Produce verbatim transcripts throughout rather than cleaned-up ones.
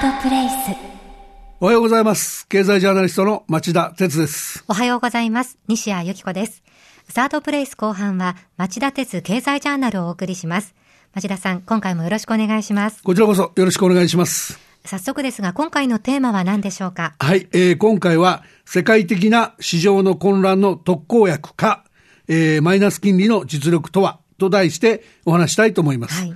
ードプレイス。おはようございます。経済ジャーナリストの町田哲です。おはようございます。西谷由紀子です。サードプレイス後半は町田哲経済ジャーナルをお送りします。町田さん、今回もよろしくお願いします。こちらこそよろしくお願いします。早速ですが、今回のテーマは何でしょうか。はい、えー、今回は世界的な市場の混乱の特効薬か、えー、マイナス金利の実力とはと題してお話したいと思います。はい、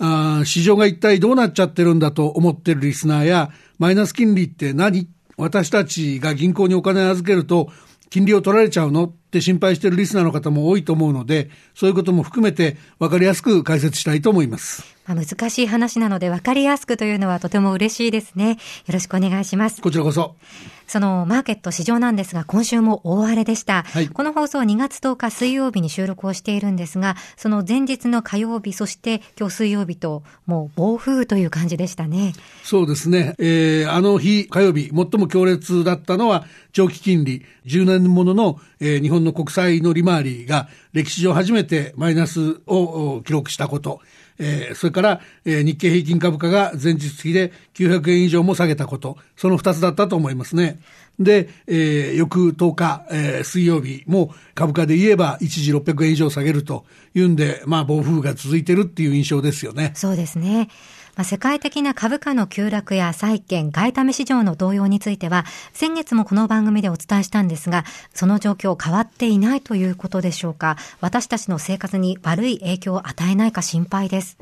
あ市場が一体どうなっちゃってるんだと思ってるリスナーや、マイナス金利って何、私たちが銀行にお金を預けると金利を取られちゃうのって心配しているリスナーの方も多いと思うので、そういうことも含めて分かりやすく解説したいと思います。まあ、難しい話なので分かりやすくというのはとても嬉しいですね。よろしくお願いします。こちらこそ。そのマーケット市場なんですが、今週も大荒れでした。はい、この放送にがつとおか水曜日に収録をしているんですが、その前日の火曜日、そして今日水曜日と、もう暴風という感じでしたね。そうですね、えー、あの日火曜日最も強烈だったのは長期金利じゅうねんものの、えー、日本の国債の利回りが歴史上初めてマイナスを記録したこと、えー、それから、えー、日経平均株価が前日比できゅうひゃくえん以上も下げたこと、そのふたつだったと思いますね。で、えー、翌とおか、えー、水曜日も株価で言えば一時ろっぴゃくえん以上下げるというんで、まあ、暴風が続いてるっていう印象ですよね。そうですね。まあ、世界的な株価の急落や債券、外為市場の動揺については先月もこの番組でお伝えしたんですが、その状況変わっていないということでしょうか。私たちの生活に悪い影響を与えないか心配です。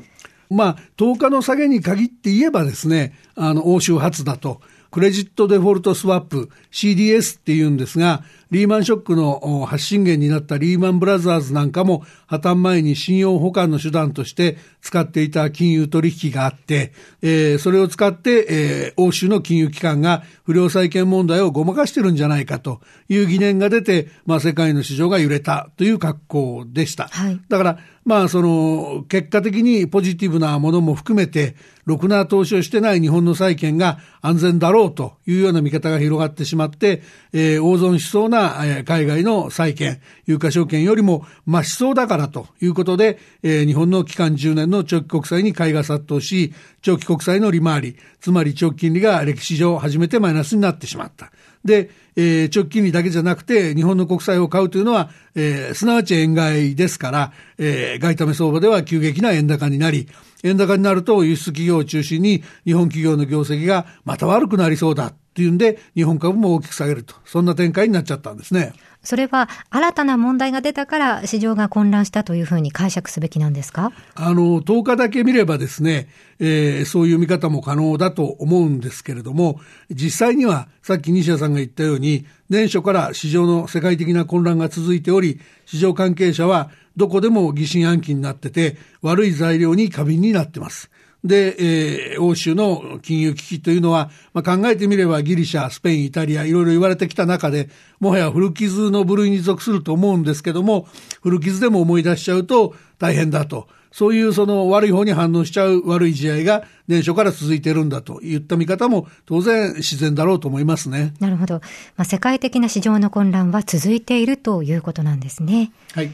まあ、とおかの下げに限って言えばですね、あの欧州発だとクレジットデフォルトスワップ シーディーエス っていうんですが、リーマンショックの発信源になったリーマンブラザーズなんかも破綻前に信用保管の手段として使っていた金融取引があって、えー、それを使って、えー、欧州の金融機関が不良債権問題をごまかしてるんじゃないかという疑念が出て、まあ、世界の市場が揺れたという格好でした。はい、だから、まあ、その結果的にポジティブなものも含めて、ろくな投資をしてない日本の債券が安全だろうというような見方が広がってしまって、えー、大損しそうな海外の債券、有価証券よりも増しそうだからということで、えー、日本の期間じゅうねんの長期国債に買いが殺到し、長期国債の利回り、つまり長期金利が歴史上初めてマイナスになってしまった。で、えー、長期金利だけじゃなくて日本の国債を買うというのは、えー、すなわち円買いですから、えー、外為相場では急激な円高になり、円高になると輸出企業を中心に日本企業の業績がまた悪くなりそうだというんで、日本株も大きく下げると、そんな展開になっちゃったんですね。それは新たな問題が出たから市場が混乱したというふうに解釈すべきなんですか。あのとおかだけ見ればですね、えー、そういう見方も可能だと思うんですけれども、実際にはさっき西谷さんが言ったように、年初から市場の世界的な混乱が続いており、市場関係者はどこでも疑心暗鬼になってて、悪い材料に過敏になってます。で、えー、欧州の金融危機というのは、まあ、考えてみればギリシャ、スペイン、イタリア、いろいろ言われてきた中で、もはや古傷の部類に属すると思うんですけども、古傷でも思い出しちゃうと大変だと、そういうその悪い方に反応しちゃう悪い試合が年初から続いてるんだといった見方も当然自然だろうと思いますね。なるほど。まあ、世界的な市場の混乱は続いているということなんですね。はい。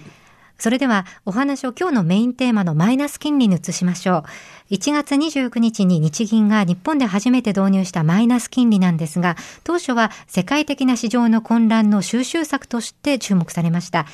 それではお話を今日のメインテーマのマイナス金利に移しましょう。いちがつにじゅうくにちに日銀が日本で初めて導入したマイナス金利なんですが、当初は世界的な市場の混乱の収拾策として注目されました。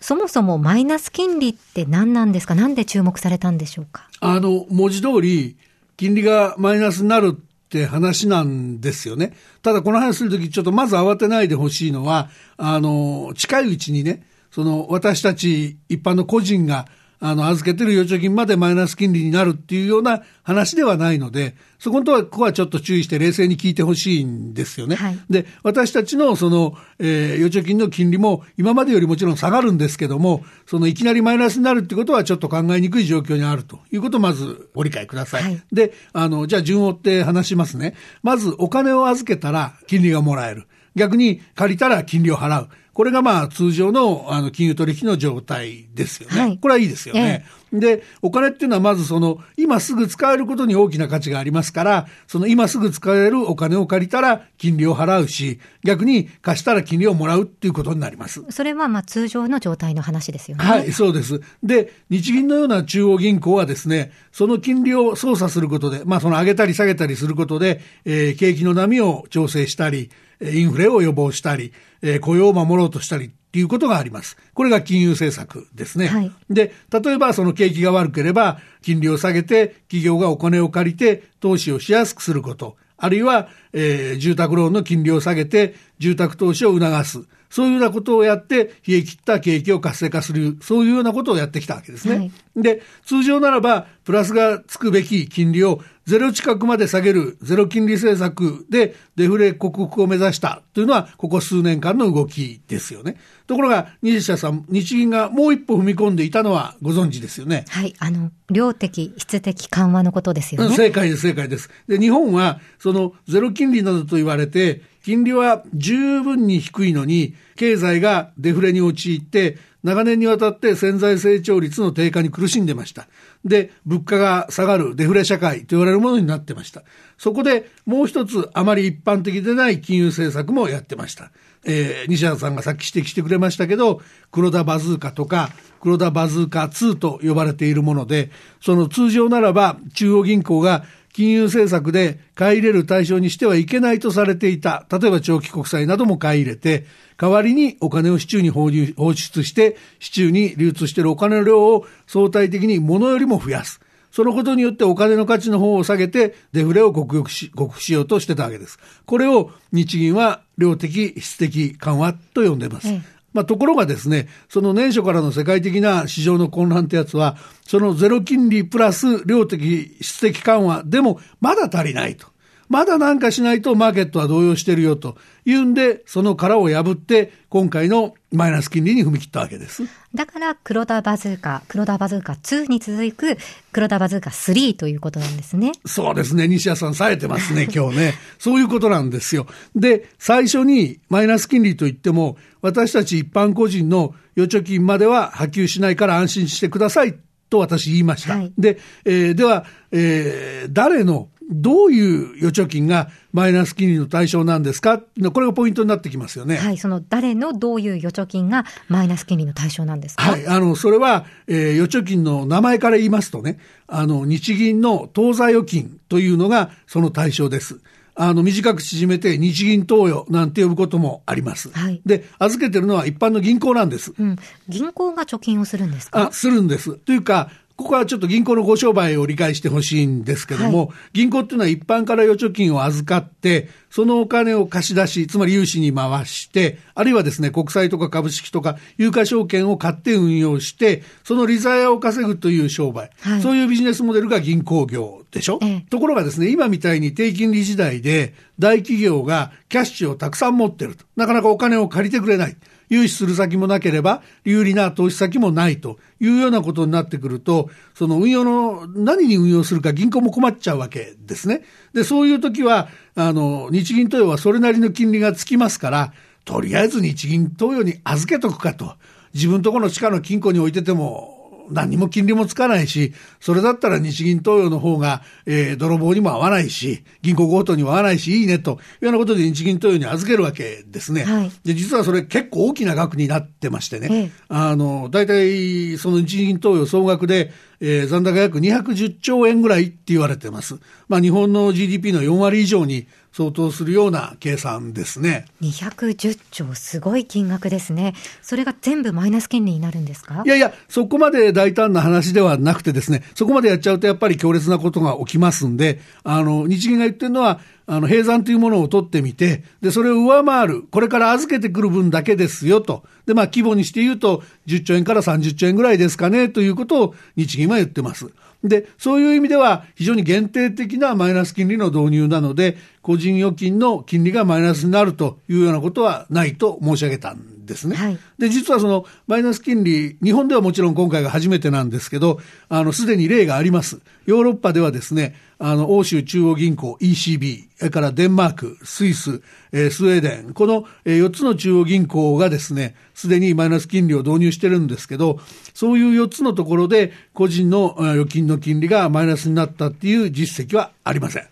そもそもマイナス金利って何なんですか。なんで注目されたんでしょうか。あの文字通り金利がマイナスになるって話なんですよね。ただこの話するとき、ちょっとまず慌てないでほしいのは、あの近いうちにね、その私たち一般の個人があの預けている預貯金までマイナス金利になるっていうような話ではないので、そこのところはここはちょっと注意して冷静に聞いてほしいんですよね。はい、で、私たちのその、えー、預貯金の金利も今までよりもちろん下がるんですけども、そのいきなりマイナスになるってことはちょっと考えにくい状況にあるということをまずご理解ください。はい、で、あのじゃあ順を追って話しますね。まずお金を預けたら金利がもらえる。逆に借りたら金利を払う。これがまあ通常 の, あの金融取引の状態ですよね、はい、これはいいですよね、ええ、でお金っていうのはまずその今すぐ使えることに大きな価値がありますから、その今すぐ使えるお金を借りたら金利を払うし、逆に貸したら金利をもらうっていうことになります。それはまあ通常の状態の話ですよね。はい、そうです。で日銀のような中央銀行はですね、その金利を操作することで、まあ、その上げたり下げたりすることで、えー、景気の波を調整したり、インフレを予防したり、雇用を守ろうとしたりということがあります。これが金融政策ですね、はい、で例えばその景気が悪ければ金利を下げて企業がお金を借りて投資をしやすくすること、あるいは、えー、住宅ローンの金利を下げて住宅投資を促す、そういうようなことをやって冷え切った景気を活性化する、そういうようなことをやってきたわけですね、はい、で通常ならばプラスがつくべき金利をゼロ近くまで下げるゼロ金利政策でデフレ克服を目指したというのはここ数年間の動きですよね。ところが西社さん、日銀がもう一歩踏み込んでいたのはご存知ですよね。はい、あの量的質的緩和のことですよね。正解です、正解です。で日本はそのゼロ金利などと言われて金利は十分に低いのに経済がデフレに陥って長年にわたって潜在成長率の低下に苦しんでました。で物価が下がるデフレ社会と言われるものになってました。そこでもう一つあまり一般的でない金融政策もやってました、えー、西原さんがさっき指摘してくれましたけど黒田バズーカとか黒田バズーカツーと呼ばれているもので、その通常ならば中央銀行が金融政策で買い入れる対象にしてはいけないとされていた、例えば長期国債なども買い入れて代わりにお金を市中に放出して市中に流通しているお金の量を相対的にものよりも増やす、そのことによってお金の価値の方を下げてデフレを克服し、克服しようとしてたわけです。これを日銀は量的質的緩和と呼んでます、うんまあ、ところがですね、その年初からの世界的な市場の混乱ってやつはそのゼロ金利プラス量的質的緩和でもまだ足りないと、まだなんかしないとマーケットは動揺してるよというんで、その殻を破って今回のマイナス金利に踏み切ったわけです。だから黒田バズーカ、黒田バズーカツーに続く黒田バズーカスリーということなんですね。そうですね、西谷さん冴えてますね今日ねそういうことなんですよ。で最初にマイナス金利といっても私たち一般個人の預貯金までは波及しないから安心してくださいと私言いました、はい、で、えー、では、えー、誰のどういう預貯金がマイナス金利の対象なんですか、これがポイントになってきますよね。はい、その誰のどういう預貯金がマイナス金利の対象なんですか。はい、あのそれは、えー、預貯金の名前から言いますとね、あの日銀の当座預金というのがその対象です。あの短く縮めて日銀当預なんて呼ぶこともあります、はい、で預けてるのは一般の銀行なんです、うん、銀行が貯金をするんですか。あ、するんですというか、ここはちょっと銀行のご商売を理解してほしいんですけども、はい、銀行っていうのは一般から預貯金を預かってそのお金を貸し出し、つまり融資に回して、あるいはですね国債とか株式とか有価証券を買って運用してその利ざやを稼ぐという商売、はい、そういうビジネスモデルが銀行業でしょ、ええ、ところがですね、今みたいに低金利時代で大企業がキャッシュをたくさん持ってるとなかなかお金を借りてくれない、融資する先もなければ有利な投資先もないというようなことになってくると、その運用の何に運用するか銀行も困っちゃうわけですね。でそういう時はあの日銀当預はそれなりの金利がつきますから、とりあえず日銀当預に預けとくかと、自分とこの地下の金庫に置いてても何も金利もつかないし、それだったら日銀当預の方が、えー、泥棒にも合わないし銀行強盗にも合わないしいいねというようなことで日銀当預に預けるわけですね、はい、で実はそれ結構大きな額になってましてね、ええ、あのだいたいその日銀当預総額で、えー、残高約にひゃくじゅっちょうえんぐらいって言われてます、まあ、日本の ジーディーピー のよんわり以上に相当するような計算ですね。にひゃくじゅっちょう、すごい金額ですね。それが全部マイナス金利になるんですか。いやいや、そこまで大胆な話ではなくてですね、そこまでやっちゃうとやっぱり強烈なことが起きますんで、あの日銀が言ってるのはあの平算というものを取ってみて、でそれを上回るこれから預けてくる分だけですよと、で、まあ、規模にして言うとじゅっちょうえんからさんじゅっちょうえんぐらいですかねということを日銀は言ってます。でそういう意味では非常に限定的なマイナス金利の導入なので、個人預金の金利がマイナスになるというようなことはないと申し上げたんです。ですね、はい、で実はそのマイナス金利、日本ではもちろん今回が初めてなんですけど、あのすでに例があります。ヨーロッパではですね、あの欧州中央銀行 イーシービー、 それからデンマーク、スイス、えー、スウェーデン、このよっつの中央銀行がですね、すでにマイナス金利を導入してるんですけど、そういうよっつのところで個人の預金の金利がマイナスになったっていう実績はありません。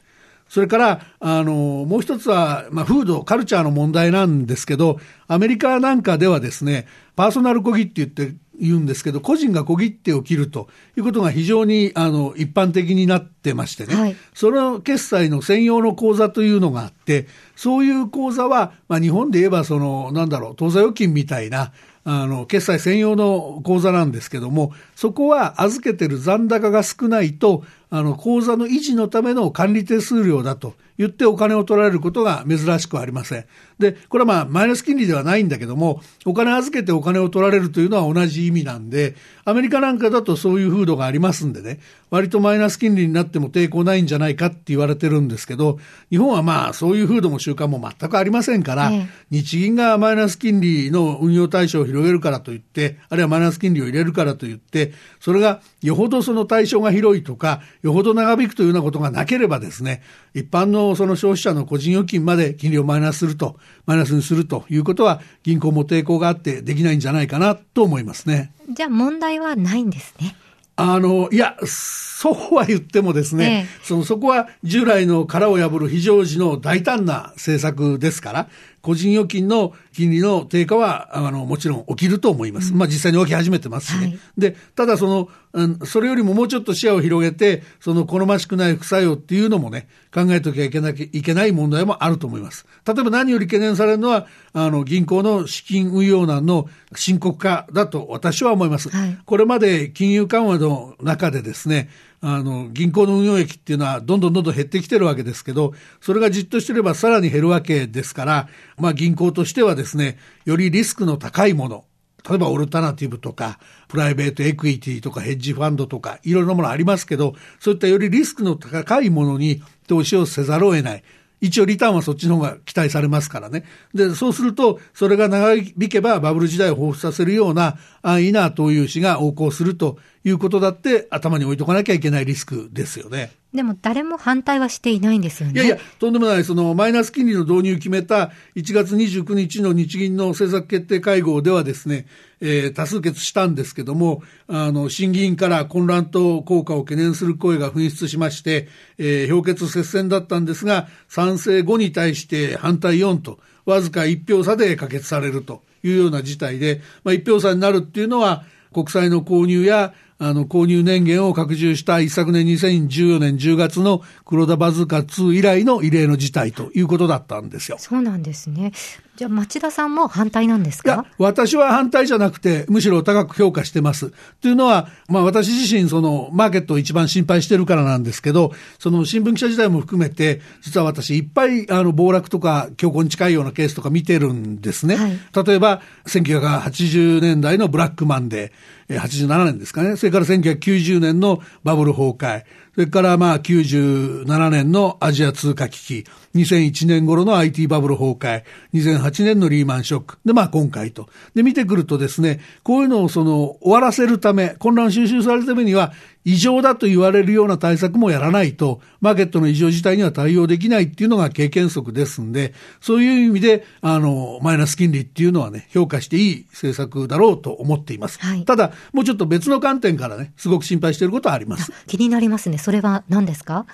それからあのもう一つは、まあ、風土カルチャーの問題なんですけど、アメリカなんかではですね、パーソナル小切手って言って言うんですけど、個人が小切手を切るということが非常にあの一般的になってましてね、はい、その決済の専用の口座というのがあって、そういう口座は、まあ、日本で言えばそのなんだろう、当座預金みたいなあの決済専用の口座なんですけども、そこは預けてる残高が少ないと、あの口座の維持のための管理手数料だと言ってお金を取られることが珍しくありません。で、これはまあマイナス金利ではないんだけども、お金預けてお金を取られるというのは同じ意味なんで、アメリカなんかだとそういう風土がありますんでね、割とマイナス金利になっても抵抗ないんじゃないかって言われてるんですけど、日本はまあそういう風土も習慣も全くありませんから、ね、日銀がマイナス金利の運用対象を広広げるからといって、あるいはマイナス金利を入れるからといって、それがよほどその対象が広いとかよほど長引くというようなことがなければですね、一般のその消費者の個人預金まで金利をマイナスするとマイナスにするということは、銀行も抵抗があってできないんじゃないかなと思いますね。じゃあ問題はないんですね。あのいや、そうは言ってもですね、ええ、そのそこは従来の殻を破る非常時の大胆な政策ですから、個人預金の金利の低下はあのもちろん起きると思います、うん、まあ、実際に起き始めてますしね、はい、でただその、うん、それよりももうちょっと視野を広げて、その好ましくない副作用っていうのもね、考えときゃいけなきゃいけない問題もあると思います。例えば何より懸念されるのは、あの銀行の資金運用難の深刻化だと私は思います、はい、これまで金融緩和の中でですね、あの銀行の運用益っていうのはどんどんどんどん減ってきてるわけですけど、それがじっとしてればさらに減るわけですから、まあ、銀行としてはですね、よりリスクの高いもの、例えばオルタナティブとかプライベートエクイティとかヘッジファンドとかいろいろなものありますけど、そういったよりリスクの高いものに投資をせざるを得ない。一応リターンはそっちの方が期待されますからね。で、そうするとそれが長引けばバブル時代を彷彿させるような安易な投融資が横行するということだって頭に置いとかなきゃいけないリスクですよね。でも誰も反対はしていないんですよね。いやいや、とんでもない。そのマイナス金利の導入を決めたいちがつにじゅうくにちの日銀の政策決定会合ではですね、えー、多数決したんですけども、あの審議員から混乱と効果を懸念する声が噴出しまして、えー、評決接戦だったんですが、賛成ごに対して反対よんと、わずかいっぴょうさで可決されるというような事態で、まあ、いっぴょうさになるっていうのは、国債の購入やあの購入年限を拡充した一昨年にせんじゅうよねんじゅうがつの黒田バズーカツー以来の異例の事態ということだったんですよ。そうなんですね。じゃあ町田さんも反対なんですか？いや、私は反対じゃなくて、むしろ高く評価してます。というのは、まあ、私自身そのマーケットを一番心配してるからなんですけど、その新聞記者時代も含めて、実は私いっぱいあの暴落とか恐慌に近いようなケースとか見てるんですね、はい、例えばせんきゅうひゃくはちじゅうねんだいのブラックマンデー、はちじゅうななねんですかね、それからせんきゅうひゃくきゅうじゅうねんのバブル崩壊、それからまあきゅうじゅうななねんのアジア通貨危機、にせんいちねん頃の アイティー バブル崩壊、にせんはちねんのリーマンショックで、まあ今回とで見てくるとですね、こういうのをその終わらせるため、混乱を収拾されるためには、異常だと言われるような対策もやらないとマーケットの異常事態には対応できないっていうのが経験則ですんで、そういう意味であのマイナス金利っていうのはね、評価していい政策だろうと思っています、はい、ただもうちょっと別の観点からね、すごく心配していることはあります。気になりますね。それは何ですか？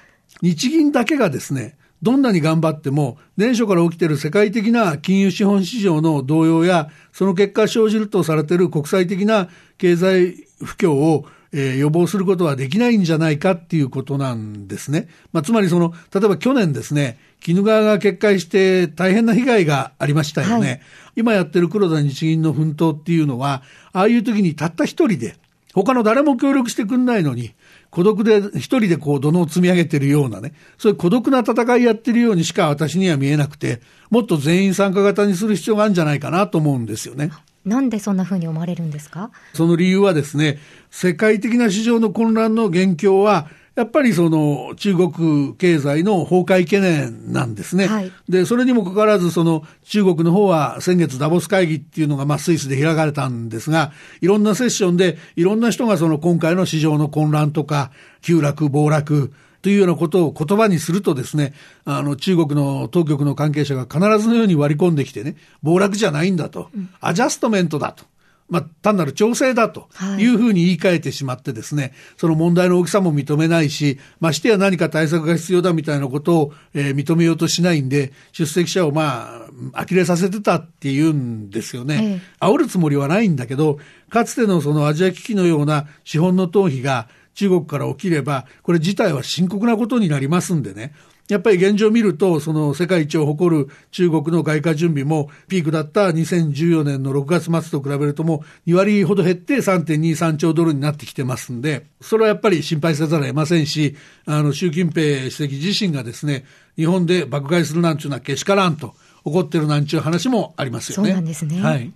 日銀だけがですね、どんなに頑張っても年初から起きている世界的な金融資本市場の動揺や、その結果生じるとされている国際的な経済不況をえー、予防することはできないんじゃないかっていうことなんですね。まあ、つまりその、例えば去年ですね、鬼怒川が決壊して大変な被害がありましたよね、はい、今やってる黒田日銀の奮闘っていうのは、ああいう時にたった一人で他の誰も協力してくんないのに、孤独で一人でこう土のを積み上げてるようなね、そういう孤独な戦いやってるようにしか私には見えなくて、もっと全員参加型にする必要があるんじゃないかなと思うんですよね。なんでそんな風に思われるんですか？その理由はですね、世界的な市場の混乱の元凶はやっぱりその中国経済の崩壊懸念なんですね、はい、でそれにもかかわらずその中国の方は先月ダボス会議っていうのがまあスイスで開かれたんですが、いろんなセッションでいろんな人がその今回の市場の混乱とか急落暴落というようなことを言葉にするとですね、あの中国の当局の関係者が必ずのように割り込んできてね、暴落じゃないんだと、うん、アジャストメントだと、まあ、単なる調整だというふうに言い換えてしまってですね、はい、その問題の大きさも認めないし、ましてや何か対策が必要だみたいなことを、えー、認めようとしないんで、出席者をまあ呆れさせてたっていうんですよね、ええ、煽るつもりはないんだけど、かつてのそのアジア危機のような資本の逃避が中国から起きれば、これ自体は深刻なことになりますんでね、やっぱり現状を見ると、その世界一を誇る中国の外貨準備もピークだったにせんじゅうよねんのろくがつ末と比べるともうにわりほど減って さんてんにじゅうさんちょうドルになってきてますんで、それはやっぱり心配せざるを得ませんし、あの習近平主席自身がですね、日本で爆買いするなんていうのはけしからんと怒ってるなんていう話もありますよね。そうなんですね。はい。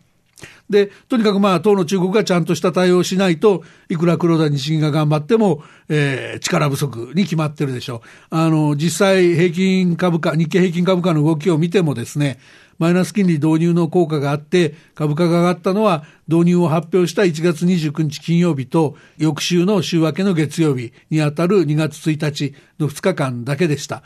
でとにかくまあ当の中国がちゃんとした対応をしないと、いくら黒田日銀が頑張っても、えー、力不足に決まってるでしょう。あの実際平均株価、日経平均株価の動きを見てもですね、マイナス金利導入の効果があって株価が上がったのは、導入を発表したいちがつにじゅうくにち金曜日と翌週の週明けの月曜日にあたるにがつついたちのふつかかんだけでした。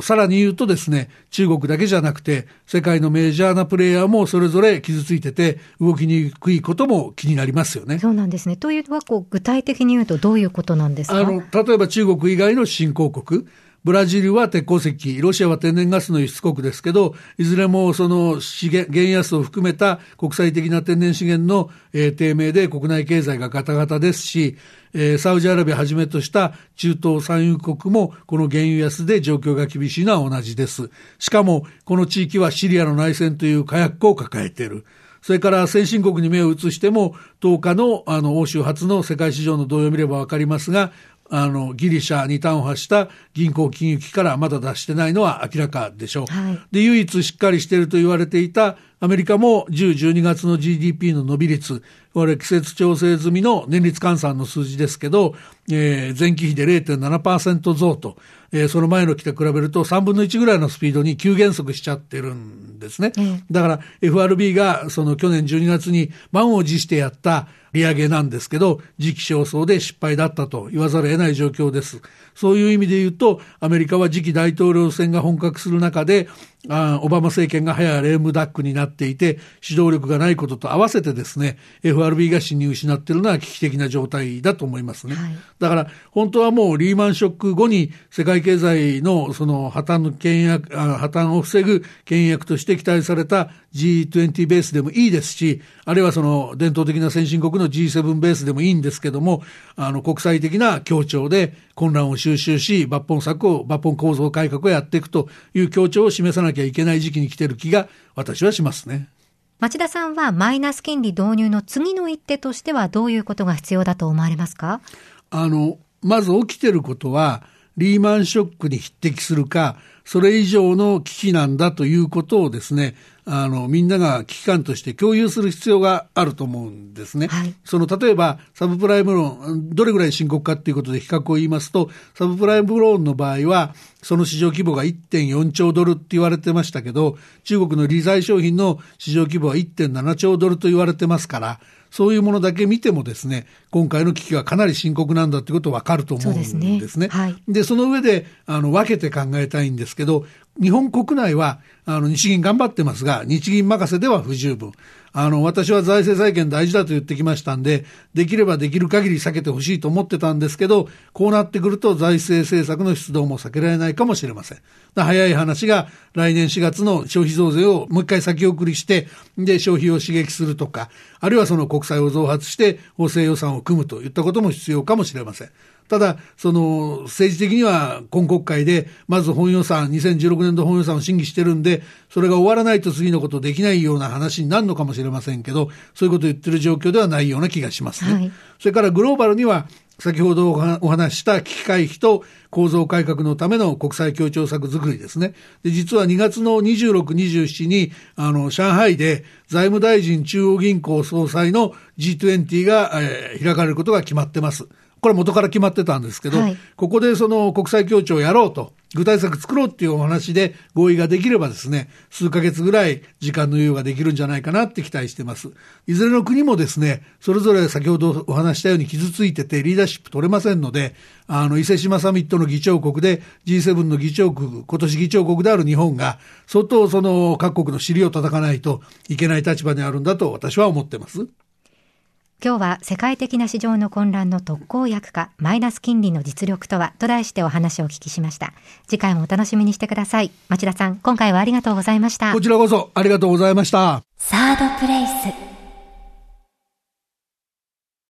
さらに言うとですね、中国だけじゃなくて世界のメジャーなプレイヤーもそれぞれ傷ついてて、動きにくいことも気になりますよね。そうなんですね。というのはこう具体的に言うとどういうことなんですか？あの例えば中国以外の新興国、ブラジルは鉄鉱石、ロシアは天然ガスの輸出国ですけど、いずれもその資源、原安を含めた国際的な天然資源の、えー、低迷で国内経済がガタガタですし、えー、サウジアラビアはじめとした中東産油国もこの原油安で状況が厳しいのは同じです。しかもこの地域はシリアの内戦という火薬を抱えている。それから先進国に目を移しても、とおかのあの欧州初の世界市場の動揺を見ればわかりますが、あのギリシャに端を発した銀行金融危機からまだ脱してないのは明らかでしょう、はい、で唯一しっかりしていると言われていたアメリカもじゅう、じゅうにがつの ジーディーピー の伸び率、これ季節調整済みの年率換算の数字ですけど、えー、前期比で れいてんななパーセント 増と、えー、その前の期と比べるとさんぶんのいちぐらいのスピードに急減速しちゃってるんですね、うん、だから エフアールビー がその去年じゅうにがつに満を持してやった利上げなんですけど、時期尚早で失敗だったと言わざるを得ない状況です。そういう意味で言うと、アメリカは次期大統領選が本格する中で、あオバマ政権が早レームダックになっていて、指導力がないことと合わせてですね、 エフアールビー が信任を失っているのは危機的な状態だと思いますね、はい、だから本当はもうリーマンショック後に世界経済のその破綻の牽引役、破綻を防ぐ牽引役として期待された ジートゥエンティー ベースでもいいですし、あるいはその伝統的な先進国のジーセブン ベースでもいいんですけども、あの国際的な協調で混乱を収拾し、抜本策を抜本構造改革をやっていくという協調を示さなきゃいけない時期に来ている気が私はしますね。町田さんはマイナス金利導入の次の一手としてはどういうことが必要だと思われますか？あのまず起きていることはリーマンショックに匹敵するかそれ以上の危機なんだということをですね、あのみんなが危機感として共有する必要があると思うんですね、はい、その例えばサブプライムローン、どれぐらい深刻かということで比較を言いますと、サブプライムローンの場合はその市場規模が いってんよんちょうドルって言われてましたけど、中国の理財商品の市場規模は いってんななちょうドルと言われてますから、そういうものだけ見てもですね、今回の危機はかなり深刻なんだということは分かると思うんですね。そうですね。はい。で、その上であの分けて考えたいんですけど、日本国内はあの日銀頑張ってますが、日銀任せでは不十分。あの私は財政再建大事だと言ってきましたんで、できればできる限り避けてほしいと思ってたんですけど、こうなってくると財政政策の出動も避けられないかもしれません。早い話が来年しがつの消費増税をもう一回先送りして、で消費を刺激するとか、あるいはその国債を増発して補正予算を組むといったことも必要かもしれません。ただその政治的には今国会でまず本予算、にせんじゅうろくねん度本予算を審議してるんで、それが終わらないと次のことできないような話になるのかもしれませんけど、そういうことを言ってる状況ではないような気がしますね、はい、それからグローバルには先ほどお話した危機回避と構造改革のための国際協調策作りですね。で、実はにがつのにじゅうろく、にじゅうしちにあの上海で財務大臣、中央銀行総裁の ジートゥエンティー が、えー、開かれることが決まってます。これ元から決まってたんですけど、はい、ここでその国際協調をやろうと、具体策作ろうっていうお話で合意ができればですね、数ヶ月ぐらい時間の猶予ができるんじゃないかなって期待してます。いずれの国もですね、それぞれ先ほどお話したように傷ついててリーダーシップ取れませんので、あの伊勢志摩サミットの議長国で ジーセブン の議長国、今年議長国である日本が相当その各国の尻を叩かないといけない立場にあるんだと私は思ってます。今日は世界的な市場の混乱の特効薬かマイナス金利の実力とはと題してお話をお聞きしました。次回もお楽しみにしてください。町田さん、今回はありがとうございました。こちらこそありがとうございました。サードプレイス。